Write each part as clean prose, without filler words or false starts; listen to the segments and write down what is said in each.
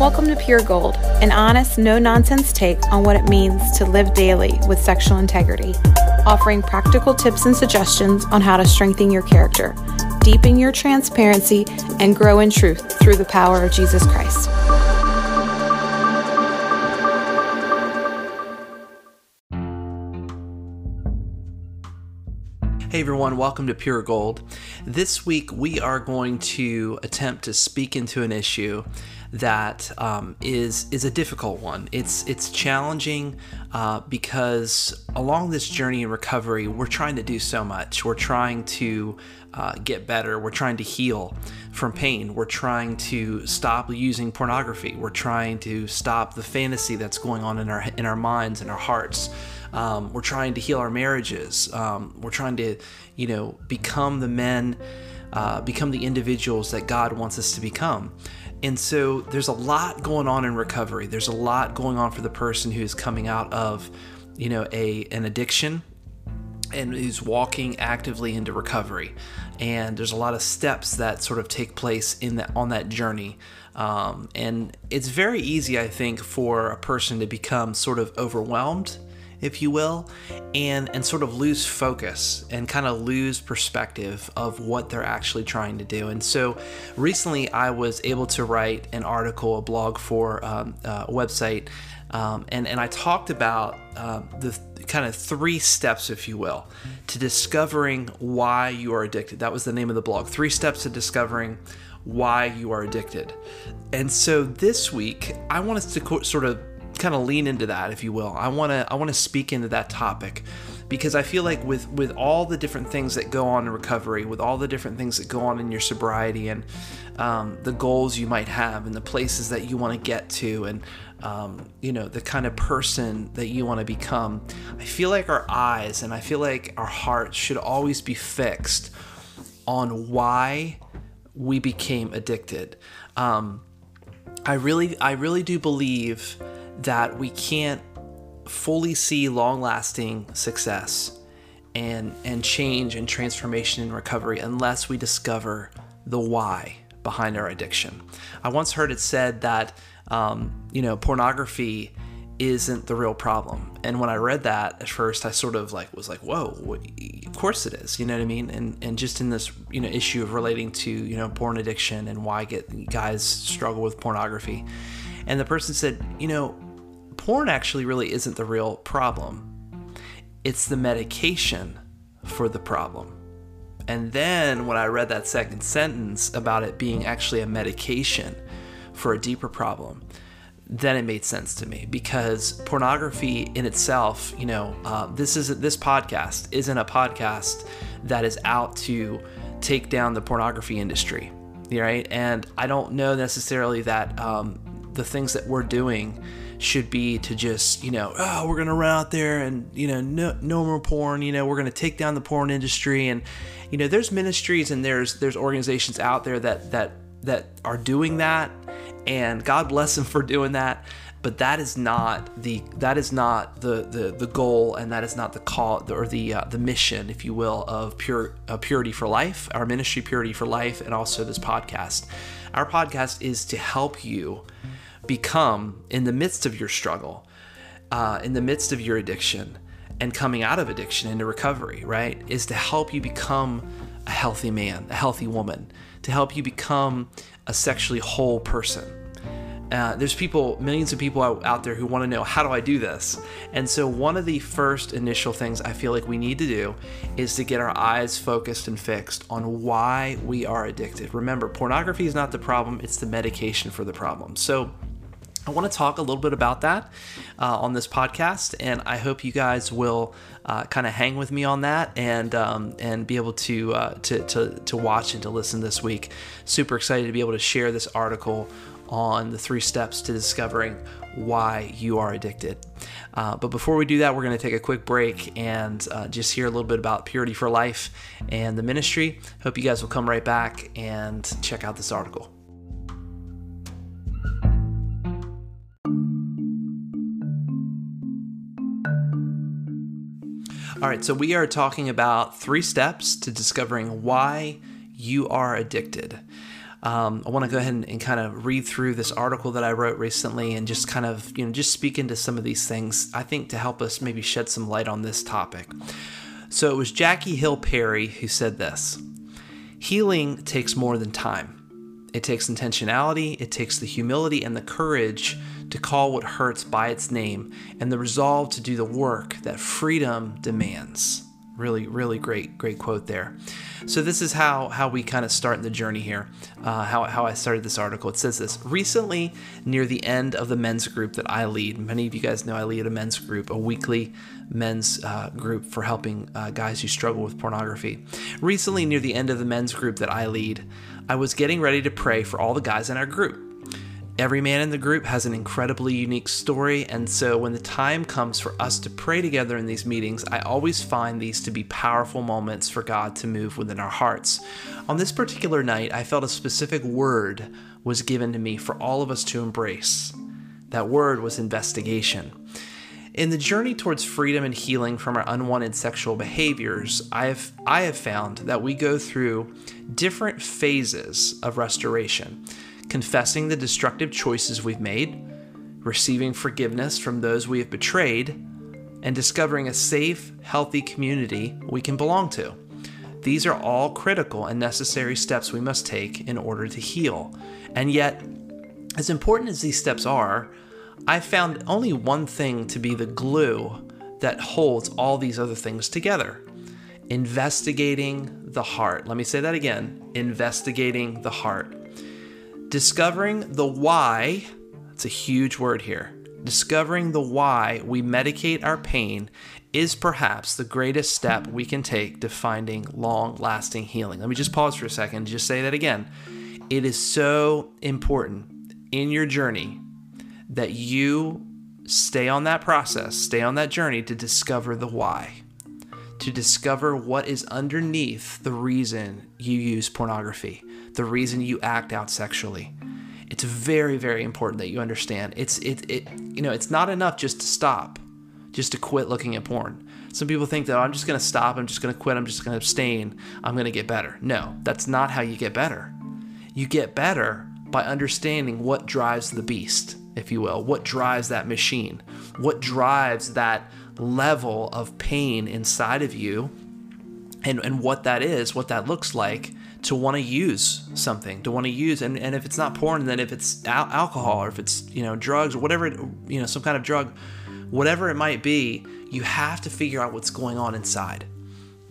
Welcome to Pure Gold, an honest, no-nonsense take on what it means to live daily with sexual integrity, offering practical tips and suggestions on how to strengthen your character, deepen your transparency, and grow in truth through the power of Jesus Christ. Hey everyone, welcome to Pure Gold. This week we are going to attempt to speak into an issue that is a difficult one. It's challenging because along this journey in recovery, we're trying to do so much. We're trying to get better. We're trying to heal from pain. We're trying to stop using pornography. We're trying to stop the fantasy that's going on in our minds and our hearts. We're trying to heal our marriages. We're trying to, become the men, become the individuals that God wants us to become. And so there's a lot going on in recovery. There's a lot going on for the person who's coming out of, an addiction and who's walking actively into recovery. And there's a lot of steps that sort of take place on that journey. And it's very easy, I think, for a person to become sort of overwhelmed, if you will, and sort of lose focus and kind of lose perspective of what they're actually trying to do. And so recently I was able to write an article, a blog for a website, and I talked about the kind of three steps, if you will, to discovering why you are addicted. That was the name of the blog, 3 Steps to Discovering Why You Are Addicted. And so this week I want us to sort of lean into that, if you will. I want to speak into that topic because I feel like with all the different things that go on in recovery, with all the different things that go on in your sobriety and the goals you might have and the places that you want to get to and the kind of person that you want to become, I feel like our eyes and I feel like our hearts should always be fixed on why we became addicted. I really do believe that we can't fully see long-lasting success and change and transformation and recovery unless we discover the why behind our addiction. I once heard it said that pornography isn't the real problem, and when I read that at first, I sort of was like, "Whoa, of course it is." You know what I mean? And just in this issue of relating to porn addiction and why guys struggle with pornography, and the person said, porn actually really isn't the real problem. It's the medication for the problem. And then when I read that second sentence about it being actually a medication for a deeper problem, then it made sense to me, because pornography in itself, this podcast isn't a podcast that is out to take down the pornography industry, right? And I don't know necessarily that the things that we're doing should be to just, we're going to run out there and, no more porn, we're going to take down the porn industry. And, there's ministries and there's organizations out there that are doing that, and God bless them for doing that. But that is not the goal, and that is not the call or the mission, if you will, of Purity for Life, our ministry, Purity for Life, and also this podcast. Our podcast is to help you become, in the midst of your struggle, in the midst of your addiction and coming out of addiction into recovery, right? Is to help you become a healthy man, a healthy woman, to help you become a sexually whole person. There's millions of people out there who want to know, how do I do this? And so one of the first initial things I feel like we need to do is to get our eyes focused and fixed on why we are addicted. Remember, pornography is not the problem, it's the medication for the problem. So I want to talk a little bit about that on this podcast, and I hope you guys will kind of hang with me on that and be able to watch and to listen this week. Super excited to be able to share this article on the 3 steps to discovering why you are addicted. But before we do that, we're going to take a quick break and just hear a little bit about Purity for Life and the ministry. Hope you guys will come right back and check out this article. All right, so we are talking about 3 steps to discovering why you are addicted. I want to go ahead and kind of read through this article that I wrote recently and just kind of, just speak into some of these things, I think, to help us maybe shed some light on this topic. So it was Jackie Hill Perry who said this: healing takes more than time. It takes intentionality, it takes the humility and the courage to call what hurts by its name, and the resolve to do the work that freedom demands. Really, really great quote there. So this is how we kind of start the journey here, how I started this article. It says this: recently, near the end of the men's group that I lead, many of you guys know I lead a men's group, a weekly men's group for helping guys who struggle with pornography. Recently, near the end of the men's group that I lead, I was getting ready to pray for all the guys in our group. Every man in the group has an incredibly unique story, and so when the time comes for us to pray together in these meetings, I always find these to be powerful moments for God to move within our hearts. On this particular night, I felt a specific word was given to me for all of us to embrace. That word was investigation. In the journey towards freedom and healing from our unwanted sexual behaviors, I have found that we go through different phases of restoration. Confessing the destructive choices we've made, receiving forgiveness from those we have betrayed, and discovering a safe, healthy community we can belong to. These are all critical and necessary steps we must take in order to heal. And yet, as important as these steps are, I found only one thing to be the glue that holds all these other things together: investigating the heart. Let me say that again: investigating the heart. Discovering the why, it's a huge word here, discovering the why we medicate our pain is perhaps the greatest step we can take to finding long-lasting healing. Let me just pause for a second and just say that again. It is so important in your journey that you stay on that process, stay on that journey to discover the why, to discover what is underneath the reason you use pornography, the reason you act out sexually. It's very, very important that you understand. It's not enough just to stop, just to quit looking at porn. Some people think that, I'm just going to stop, I'm just going to quit, I'm just going to abstain, I'm going to get better. No, that's not how you get better. You get better by understanding what drives the beast, if you will, what drives that machine, what drives that level of pain inside of you, and what that is, what that looks like, to want to use something, and if it's not porn, then if it's alcohol, or if it's, drugs, or whatever, some kind of drug, whatever it might be, you have to figure out what's going on inside.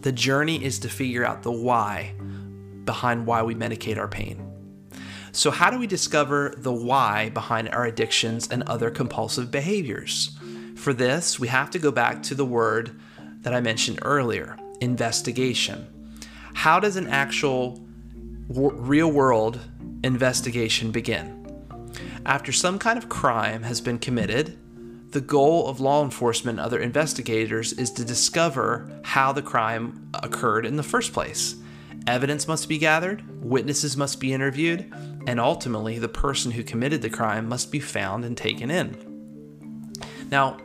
The journey is to figure out the why behind why we medicate our pain. So how do we discover the why behind our addictions and other compulsive behaviors? For this, we have to go back to the word that I mentioned earlier: investigation. How does an actual real-world investigation begin? After some kind of crime has been committed, the goal of law enforcement and other investigators is to discover how the crime occurred in the first place. Evidence must be gathered, witnesses must be interviewed, and ultimately the person who committed the crime must be found and taken in. Now,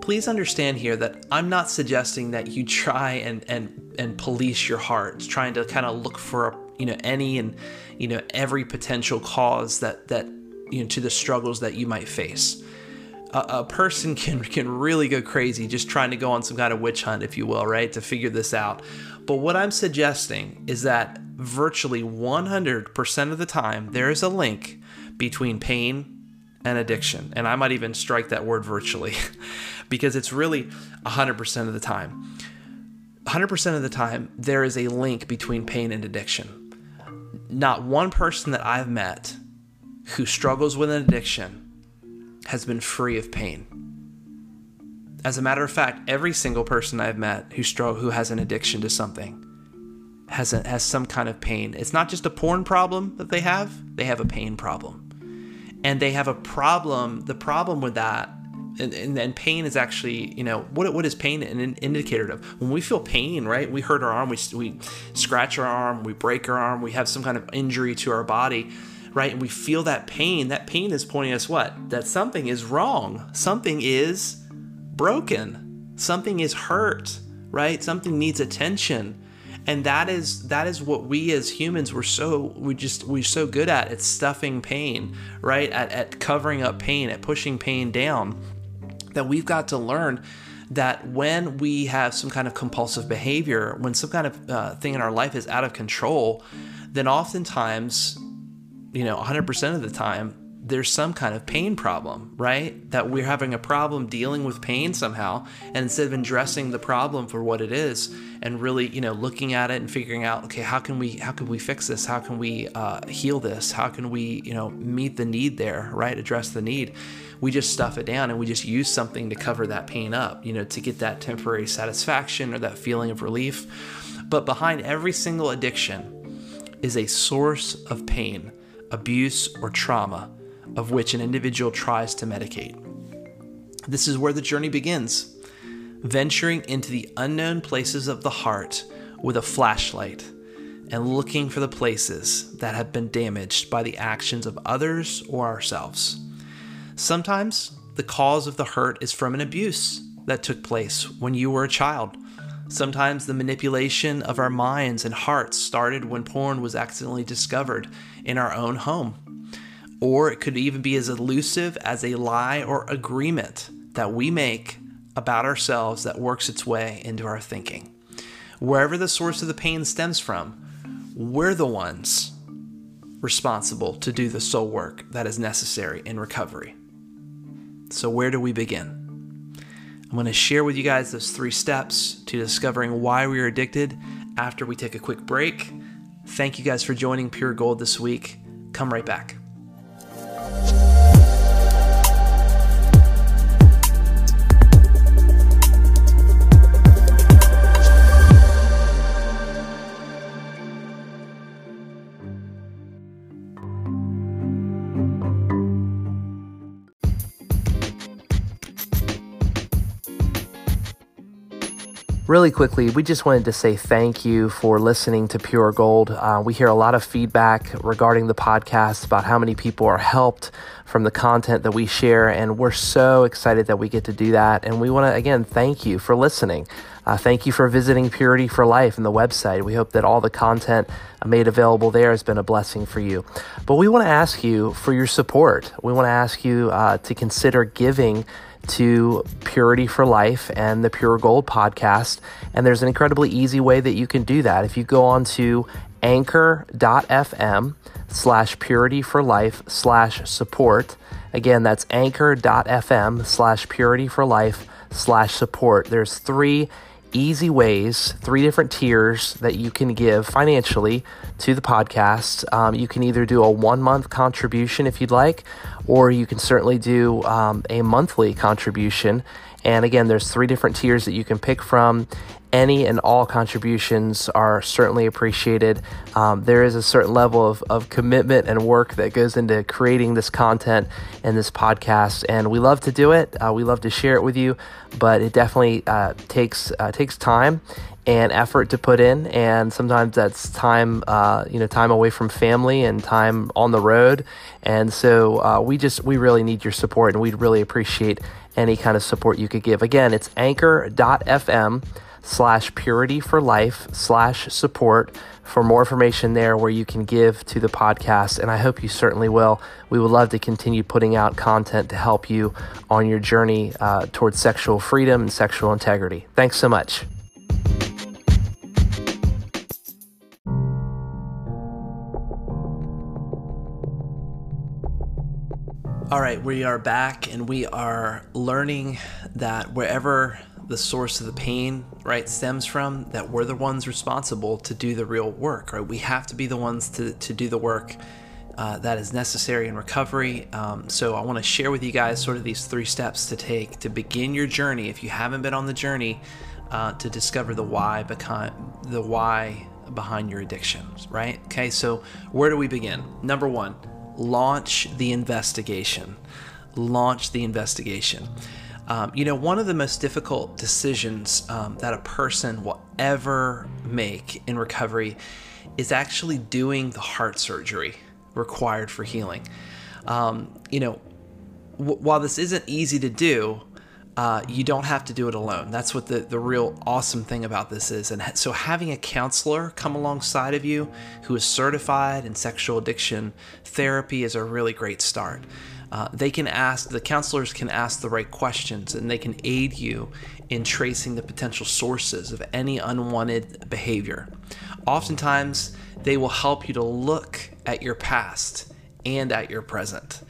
please understand here that I'm not suggesting that you try and police your heart, trying to kind of look for every potential cause that to the struggles that you might face. A person can really go crazy just trying to go on some kind of witch hunt, if you will, right, to figure this out. But what I'm suggesting is that virtually 100% of the time there is a link between pain and addiction. And I might even strike that word virtually because it's really 100% of the time. 100% of the time, there is a link between pain and addiction. Not one person that I've met who struggles with an addiction has been free of pain. As a matter of fact, every single person I've met who has an addiction to something has some kind of pain. It's not just a porn problem that they have a pain problem. And they have a problem. The problem with that, and pain is actually, what is pain an indicator of? When we feel pain, right? We hurt our arm, we scratch our arm, we break our arm, we have some kind of injury to our body, right? And we feel that pain. That pain is pointing us what? That something is wrong. Something is broken. Something is hurt, right? Something needs attention. And that is what we as humans we're so good at. It's stuffing pain, right? At covering up pain, at pushing pain down. That we've got to learn that when we have some kind of compulsive behavior, when some kind of thing in our life is out of control, then oftentimes, 100% of the time, there's some kind of pain problem, right? That we're having a problem dealing with pain somehow. And instead of addressing the problem for what it is and really, looking at it and figuring out, okay, how can we fix this? How can we heal this? How can we, meet the need there, right? Address the need. We just stuff it down and we just use something to cover that pain up, to get that temporary satisfaction or that feeling of relief. But behind every single addiction is a source of pain, abuse, or trauma, of which an individual tries to medicate. This is where the journey begins, venturing into the unknown places of the heart with a flashlight and looking for the places that have been damaged by the actions of others or ourselves. Sometimes the cause of the hurt is from an abuse that took place when you were a child. Sometimes the manipulation of our minds and hearts started when porn was accidentally discovered in our own home. Or it could even be as elusive as a lie or agreement that we make about ourselves that works its way into our thinking. Wherever the source of the pain stems from, we're the ones responsible to do the soul work that is necessary in recovery. So where do we begin? I'm going to share with you guys those 3 steps to discovering why we are addicted after we take a quick break. Thank you guys for joining Pure Gold this week. Come right back. Really quickly, we just wanted to say thank you for listening to Pure Gold. We hear a lot of feedback regarding the podcast about how many people are helped from the content that we share, and we're so excited that we get to do that. And we want to, again, thank you for listening. Thank you for visiting Purity for Life and the website. We hope that all the content made available there has been a blessing for you. But we want to ask you for your support. We want to ask you to consider giving to Purity for Life and the Pure Gold podcast. And there's an incredibly easy way that you can do that. If you go on to anchor.fm/purityforlife/support. Again, that's anchor.fm/purityforlife/support. There's 3 easy ways, 3 different tiers that you can give financially to the podcast. You can either do a 1-month contribution if you'd like, or you can certainly do a monthly contribution. And again, there's 3 different tiers that you can pick from. Any and all contributions are certainly appreciated. There is a certain level of commitment and work that goes into creating this content and this podcast, and we love to do it. We love to share it with you, but it definitely takes time and effort to put in, and sometimes that's time, time away from family and time on the road. And so we really need your support, and we'd really appreciate any kind of support you could give. Again, it's anchor.fm/purityforlife/support for more information there where you can give to the podcast. And I hope you certainly will. We would love to continue putting out content to help you on your journey towards sexual freedom and sexual integrity. Thanks so much. All right, we are back, and we are learning that wherever the source of the pain, right, stems from, that we're the ones responsible to do the real work, right? We have to be the ones to do the work that is necessary in recovery. So I want to share with you guys sort of these 3 steps to take to begin your journey, if you haven't been on the journey, to discover the why behind your addictions, right? Okay, so where do we begin? Number 1, launch the investigation. One of the most difficult decisions that a person will ever make in recovery is actually doing the heart surgery required for healing. While this isn't easy to do, You don't have to do it alone. That's what the real awesome thing about this is. And so having a counselor come alongside of you who is certified in sexual addiction therapy is a really great start. The counselors can ask the right questions, and they can aid you in tracing the potential sources of any unwanted behavior. Oftentimes, they will help you to look at your past and at your present.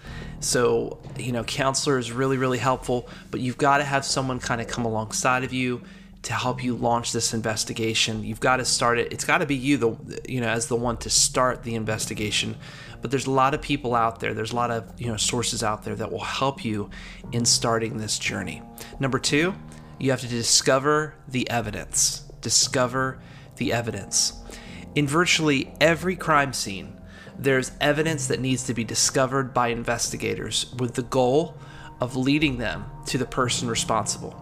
So, counselor is really, really helpful, but you've got to have someone kind of come alongside of you to help you launch this investigation. You've got to start it. It's got to be you, as the one to start the investigation. But there's a lot of people out there. There's a lot of, sources out there that will help you in starting this journey. Number two, you have to discover the evidence. Discover the evidence. In virtually every crime scene, there's evidence that needs to be discovered by investigators with the goal of leading them to the person responsible.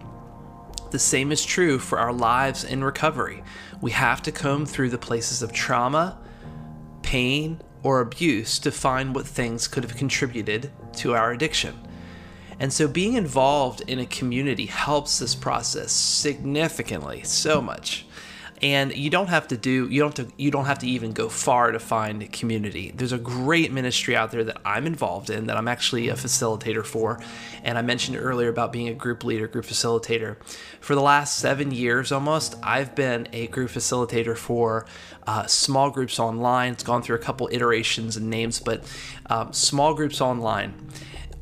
The same is true for our lives in recovery. We have to comb through the places of trauma, pain, or abuse to find what things could have contributed to our addiction. And so being involved in a community helps this process significantly, so much. And you don't have to even go far to find a community. There's a great ministry out there that I'm involved in, that I'm actually a facilitator for. And I mentioned earlier about being a group leader, group facilitator. For the last 7 years almost, I've been a group facilitator for small groups online. It's gone through a couple iterations and names, but small groups online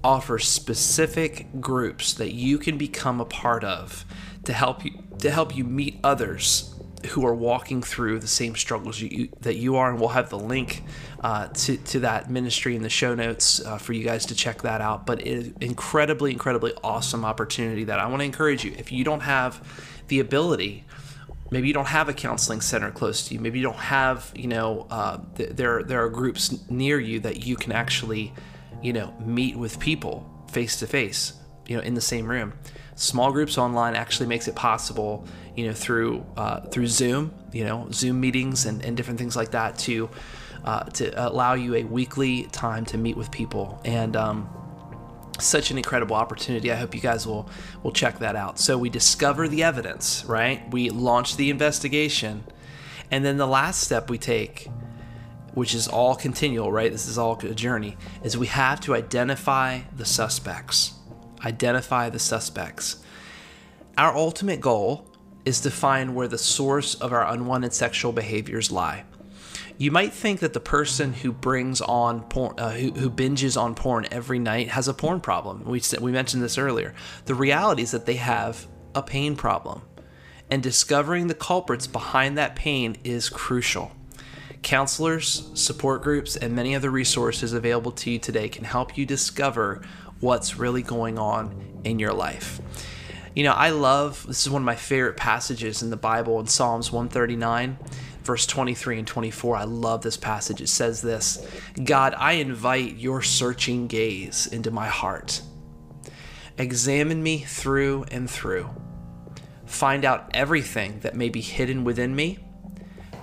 offer specific groups that you can become a part of to help you meet others who are walking through the same struggles that you are, and we'll have the link to that ministry in the show notes for you guys to check that out. But it is an incredibly, incredibly awesome opportunity that I want to encourage you. If you don't have the ability, maybe you don't have a counseling center close to you, maybe you don't have, there are groups near you that you can actually, meet with people face to face, in the same room. Small groups online actually makes it possible, through Zoom, Zoom meetings and different things like that to allow you a weekly time to meet with people. And such an incredible opportunity. I hope you guys will check that out. So we discover the evidence, right? We launch the investigation. And then the last step we take, which is all continual, right? This is all a journey, is we have to identify the suspects. Identify the suspects. Our ultimate goal is to find where the source of our unwanted sexual behaviors lie. You might think that the person who brings on porn, who binges on porn every night, has a porn problem. We mentioned this earlier. The reality is that they have a pain problem, and discovering the culprits behind that pain is crucial. Counselors, support groups, and many other resources available to you today can help you discover what's really going on in your life. This is one of my favorite passages in the Bible, in Psalms 139, verse 23 and 24. I love this passage. It says this: God, I invite your searching gaze into my heart. Examine me through and through. Find out everything that may be hidden within me.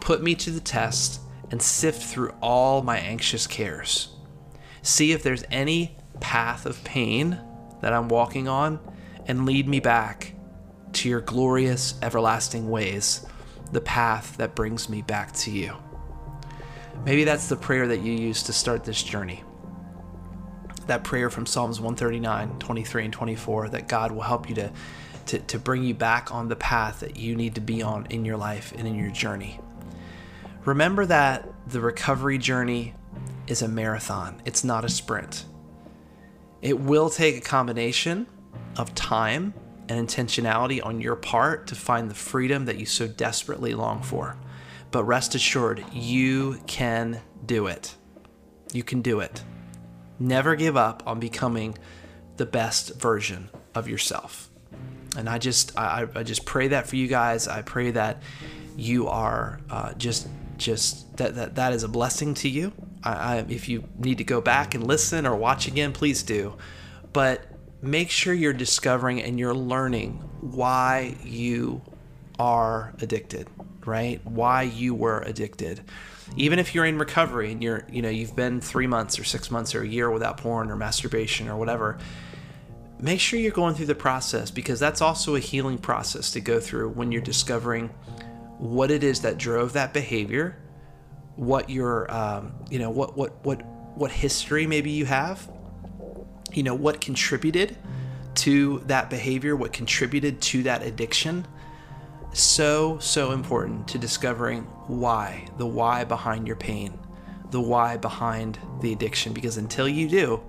Put me to the test and sift through all my anxious cares. See if there's any path of pain that I'm walking on, and lead me back to your glorious everlasting ways, the path that brings me back to you. Maybe that's the prayer that you use to start this journey. That prayer from Psalms 139, 23 and 24, that God will help you to bring you back on the path that you need to be on in your life and in your journey. Remember that the recovery journey is a marathon. It's not a sprint. It will take a combination of time and intentionality on your part to find the freedom that you so desperately long for. But rest assured, you can do it. You can do it. Never give up on becoming the best version of yourself. And I just pray that for you guys. I pray that you are that is a blessing to you. If you need to go back and listen or watch again, please do. But make sure you're discovering and you're learning why you are addicted, right? Why you were addicted. Even if you're in recovery and you've been 3 months or 6 months or a year without porn or masturbation or whatever, make sure you're going through the process, because that's also a healing process to go through when you're discovering what it is that drove that behavior, what your, you know, what history maybe you have, you know, what contributed to that behavior, what contributed to that addiction. So important to discovering why, the why behind your pain, the why behind the addiction, because until you do,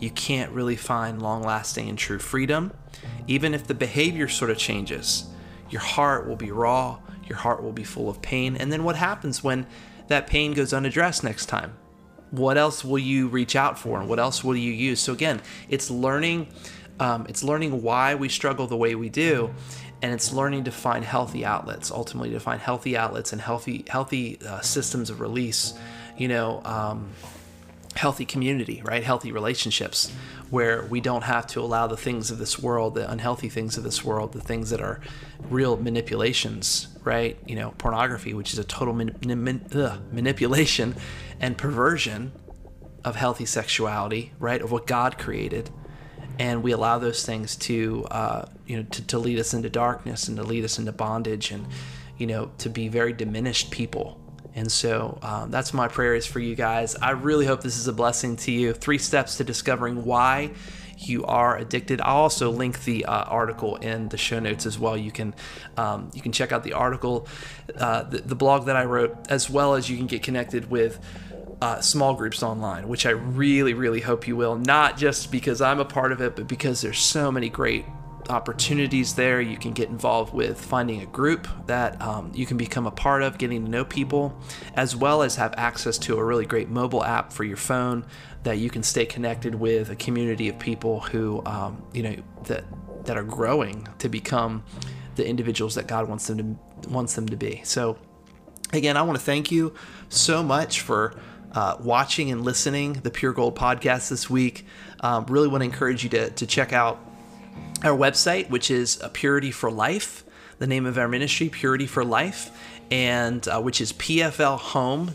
you can't really find long-lasting and true freedom. Even if the behavior sort of changes, your heart will be raw, your heart will be full of pain. And then what happens when that pain goes unaddressed next time? What else will you reach out for, and what else will you use? So again, it's learning why we struggle the way we do, and it's learning to find healthy outlets, ultimately to find healthy outlets and healthy systems of release, you know, healthy community, right? Healthy relationships where we don't have to allow the things of this world, the unhealthy things of this world, the things that are real manipulations, right? You know, pornography, which is a total manipulation and perversion of healthy sexuality, right? Of what God created. And we allow those things to, you know, to lead us into darkness and to lead us into bondage and, you know, to be very diminished people. And so that's my prayer is for you guys. I really hope this is a blessing to you. 3 steps to discovering why you are addicted. I'll also link the article in the show notes as well. You can check out the article, the blog that I wrote, as well as you can get connected with small groups online, which I really, really hope you will, not just because I'm a part of it, but because there's so many great opportunities there. You can get involved with finding a group that you can become a part of, getting to know people, as well as have access to a really great mobile app for your phone that you can stay connected with a community of people who, you know, that are growing to become the individuals that God wants them to be. So again, I want to thank you so much for watching and listening the Pure Gold podcast this week. Really want to encourage you to check out our website, which is Purity for Life, the name of our ministry, Purity for Life, and which is pflhome.com,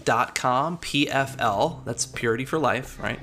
PFL, that's Purity for Life, right?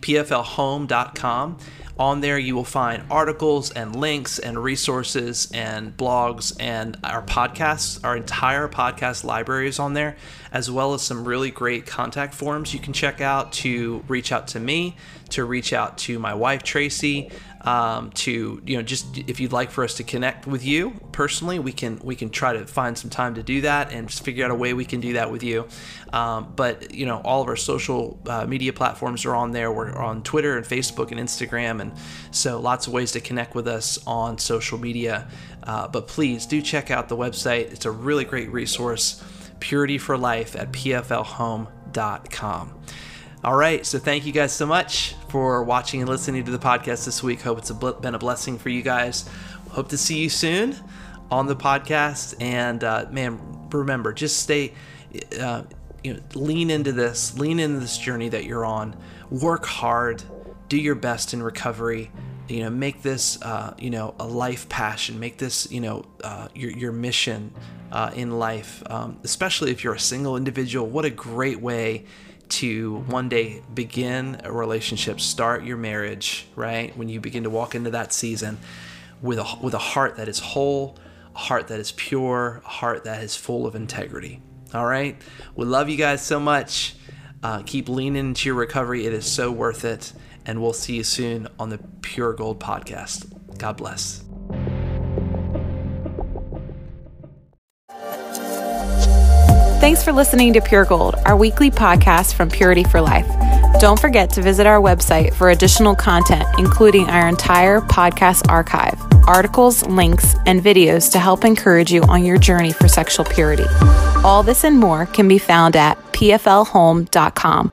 pflhome.com. On there, you will find articles and links and resources and blogs and our podcasts. Our entire podcast library is on there, as well as some really great contact forms you can check out to reach out to me, to reach out to my wife, Tracy, to, you know, just if you'd like for us to connect with you personally, we can try to find some time to do that and just figure out a way we can do that with you. But, you know, all of our social media platforms are on there. We're on Twitter and Facebook and Instagram. And so lots of ways to connect with us on social media. But please do check out the website. It's a really great resource, Purity for Life at pflhome.com. All right, so thank you guys so much for watching and listening to the podcast this week. Hope it's been a blessing for you guys. Hope to see you soon on the podcast. And man, remember, just stay, you know, lean into this journey that you're on. Work hard, do your best in recovery. You know, make this, you know, a life passion. Make this, you know, your mission in life. Especially if you're a single individual, what a great way to one day begin a relationship, start your marriage, right? When you begin to walk into that season with a heart that is whole, a heart that is pure, a heart that is full of integrity. All right, we love you guys so much. Keep leaning into your recovery; it is so worth it. And we'll see you soon on the Pure Gold podcast. God bless. Thanks for listening to Pure Gold, our weekly podcast from Purity for Life. Don't forget to visit our website for additional content, including our entire podcast archive, articles, links, and videos to help encourage you on your journey for sexual purity. All this and more can be found at pflhome.com.